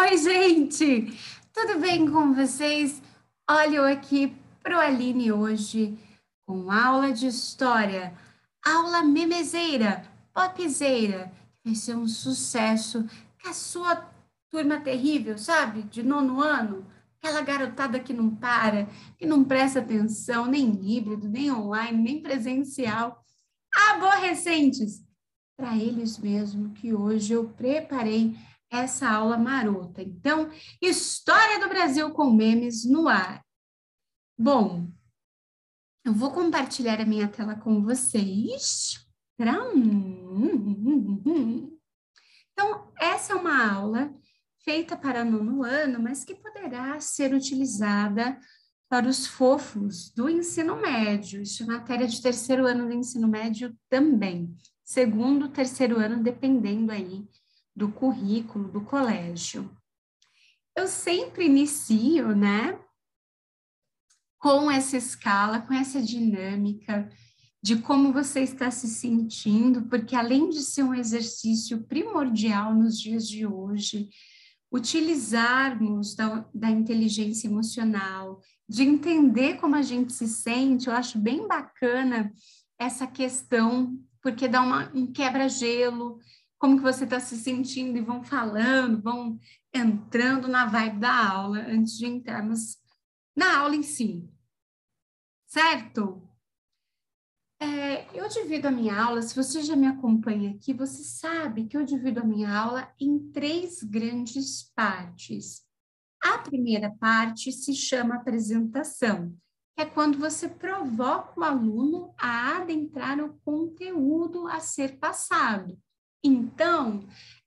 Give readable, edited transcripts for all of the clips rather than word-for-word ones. Oi, gente! Tudo bem com vocês? Olha eu aqui pro Aline hoje com aula de história, aula memezeira, popzeira, que vai ser um sucesso com a sua turma terrível, sabe? De nono ano, aquela garotada que não para, que não presta atenção, nem híbrido, nem online, nem presencial. Aborrecentes! Para eles mesmo que hoje eu preparei essa aula marota. Então, História do Brasil com memes no ar. Bom, eu vou compartilhar a minha tela com vocês. Então, essa é uma aula feita para nono ano, mas que poderá ser utilizada para os fofos do ensino médio. Isso é matéria de terceiro ano do ensino médio também. Segundo, terceiro ano, dependendo aí do currículo, do colégio. Eu sempre inicio, né, com essa escala, com essa dinâmica de como você está se sentindo, porque além de ser um exercício primordial nos dias de hoje, utilizarmos da inteligência emocional, de entender como a gente se sente, eu acho bem bacana essa questão, porque dá um quebra-gelo, como que você está se sentindo, e vão falando, vão entrando na vibe da aula, antes de entrarmos na aula em si, certo? Eu divido a minha aula, se você já me acompanha aqui, você sabe que eu divido a minha aula em três grandes partes. A primeira parte se chama apresentação. É quando você provoca o aluno a adentrar o conteúdo a ser passado. Então,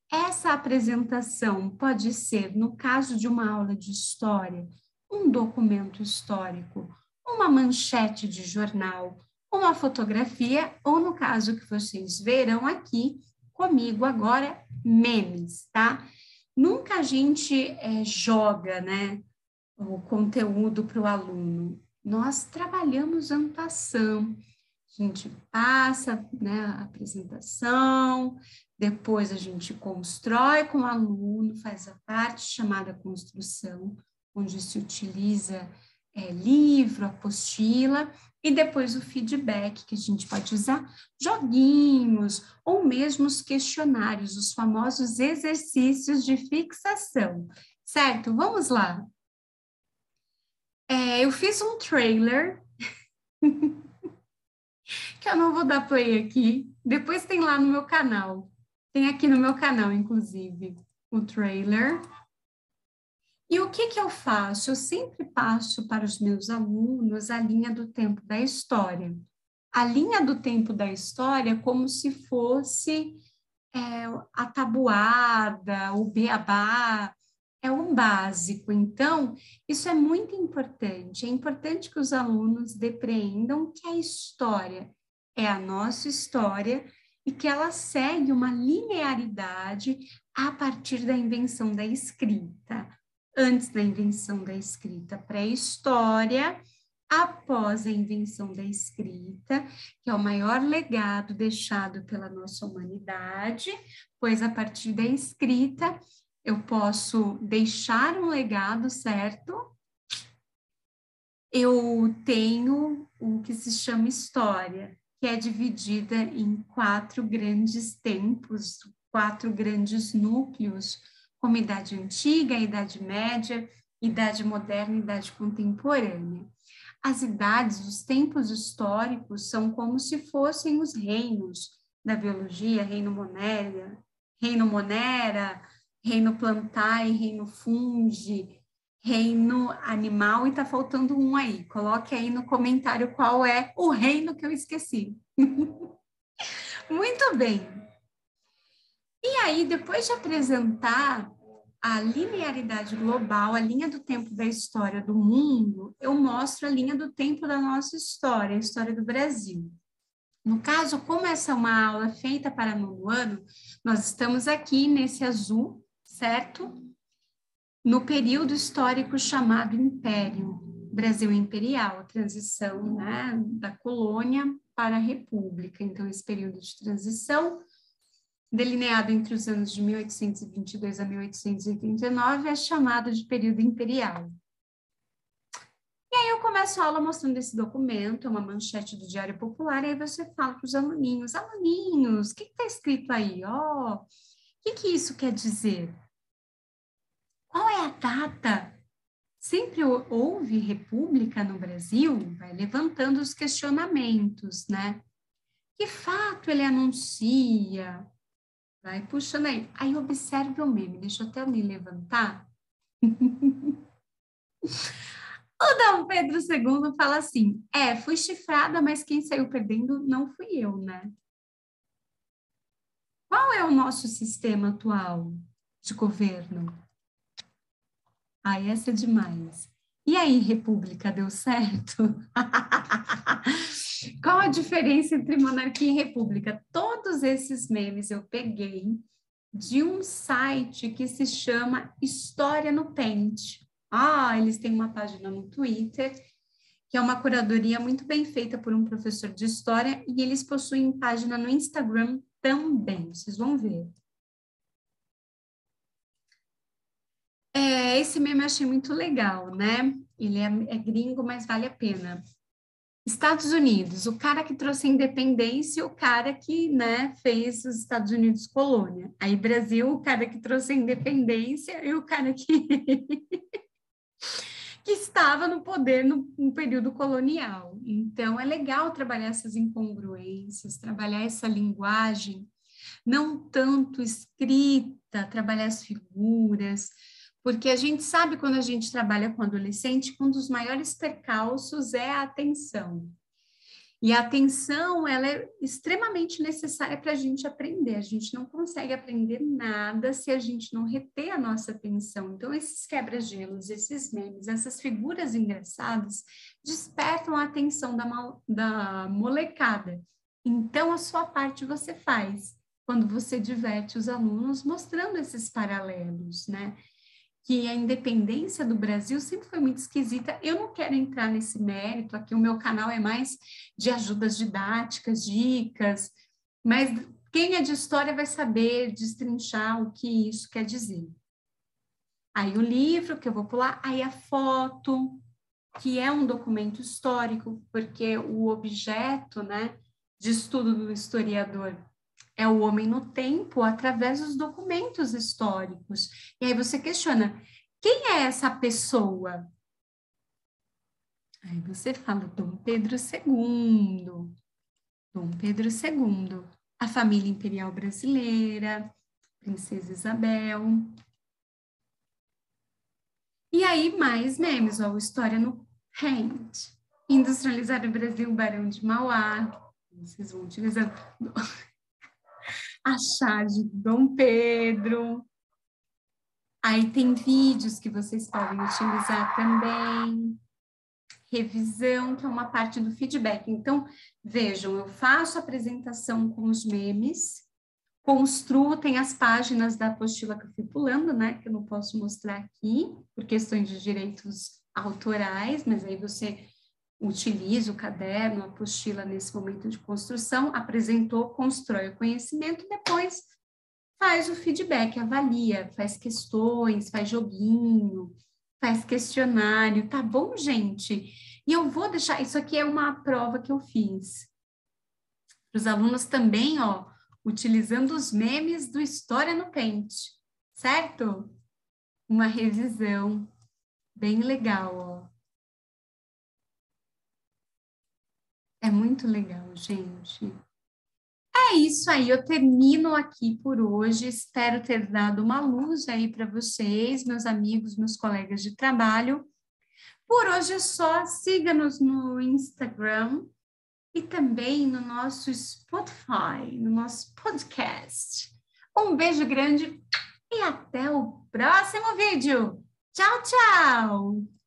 essa apresentação pode ser, no caso de uma aula de história, um documento histórico, uma manchete de jornal, uma fotografia, ou no caso que vocês verão aqui comigo agora, memes, tá? Nunca a gente joga, né, o conteúdo para o aluno. Nós trabalhamos en passant, a gente passa, né, a apresentação, depois a gente constrói com o aluno, faz a parte chamada construção, onde se utiliza livro, apostila, e depois o feedback, que a gente pode usar joguinhos ou mesmo os questionários, os famosos exercícios de fixação, certo? Vamos lá. Eu fiz um trailer, que eu não vou dar play aqui, depois tem lá no meu canal, tem aqui no meu canal, inclusive, o trailer. E o que que eu faço? Eu sempre passo para os meus alunos a linha do tempo da história. A linha do tempo da história é como se fosse a tabuada, o beabá, é o básico. Então, isso é muito importante. É importante que os alunos depreendam que a história é a nossa história e que ela segue uma linearidade a partir da invenção da escrita. Antes da invenção da escrita, pré-história, após a invenção da escrita, que é o maior legado deixado pela nossa humanidade, pois a partir da escrita eu posso deixar um legado, certo? Eu tenho o que se chama história, que é dividida em quatro grandes tempos, quatro grandes núcleos, como Idade Antiga, Idade Média, Idade Moderna e Idade Contemporânea. As idades, os tempos históricos, são como se fossem os reinos da biologia, reino Monera, reino plantae, reino fungi, reino animal, e tá faltando um aí. Coloque aí no comentário qual é o reino que eu esqueci. Muito bem. E aí, depois de apresentar a linearidade global, a linha do tempo da história do mundo, eu mostro a linha do tempo da nossa história, a história do Brasil. No caso, como essa é uma aula feita para nono ano, nós estamos aqui nesse azul, certo? No período histórico chamado Império, Brasil Imperial, a transição, né, da colônia para a República. Então, esse período de transição delineado entre os anos de 1822 a 1839, é chamado de período imperial. E aí eu começo a aula mostrando esse documento, uma manchete do Diário Popular, e aí você fala para os aluninhos: aluninhos, o que está escrito aí? O que isso quer dizer? Qual é a data? Sempre houve república no Brasil? Vai levantando os questionamentos, né? Que fato ele anuncia? Vai puxando aí. Aí observe o meme, deixa eu até me levantar. O Dom Pedro II fala assim: fui chifrada, mas quem saiu perdendo não fui eu, né? Qual é o nosso sistema atual de governo? Essa é demais. E aí, república, deu certo? Qual a diferença entre monarquia e república? Todos esses memes eu peguei de um site que se chama História no Paint. Eles têm uma página no Twitter, que é uma curadoria muito bem feita por um professor de história, e eles possuem página no Instagram também, vocês vão ver. Esse meme eu achei muito legal, né? Ele é gringo, mas vale a pena. Estados Unidos, o cara que trouxe a independência, o cara que, né, fez os Estados Unidos colônia. Aí Brasil, o cara que trouxe a independência e o cara que, que estava no poder no período colonial. Então, é legal trabalhar essas incongruências, trabalhar essa linguagem, não tanto escrita, trabalhar as figuras, porque a gente sabe, quando a gente trabalha com adolescente, um dos maiores percalços é a atenção. E a atenção, ela é extremamente necessária para a gente aprender. A gente não consegue aprender nada se a gente não reter a nossa atenção. Então, esses quebra-gelos, esses memes, essas figuras engraçadas despertam a atenção da molecada. Então, a sua parte você faz quando você diverte os alunos mostrando esses paralelos, né? Que a independência do Brasil sempre foi muito esquisita. Eu não quero entrar nesse mérito aqui, o meu canal é mais de ajudas didáticas, dicas, mas quem é de história vai saber destrinchar o que isso quer dizer. Aí o livro, que eu vou pular, aí a foto, que é um documento histórico, porque o objeto, né, de estudo do historiador é o homem no tempo, através dos documentos históricos. E aí você questiona: quem é essa pessoa? Aí você fala: Dom Pedro II. Dom Pedro II. A família imperial brasileira, Princesa Isabel. E aí mais memes, ó, História no Paint. Industrializar o Brasil, Barão de Mauá. Vocês vão utilizando... A chá de Dom Pedro. Aí tem vídeos que vocês podem utilizar também. Revisão, que é uma parte do feedback. Então, vejam, eu faço a apresentação com os memes, construo, tem as páginas da apostila que eu fui pulando, né? Que eu não posso mostrar aqui, por questões de direitos autorais, mas aí você... utiliza o caderno, a apostila nesse momento de construção, apresentou, constrói o conhecimento, depois faz o feedback, avalia, faz questões, faz joguinho, faz questionário, tá bom, gente? E eu vou deixar, isso aqui é uma prova que eu fiz. Para os alunos também, ó, utilizando os memes do História no Paint, certo? Uma revisão bem legal, ó. É muito legal, gente. É isso aí, eu termino aqui por hoje. Espero ter dado uma luz aí para vocês, meus amigos, meus colegas de trabalho. Por hoje é só, siga-nos no Instagram e também no nosso Spotify, no nosso podcast. Um beijo grande e até o próximo vídeo. Tchau, tchau!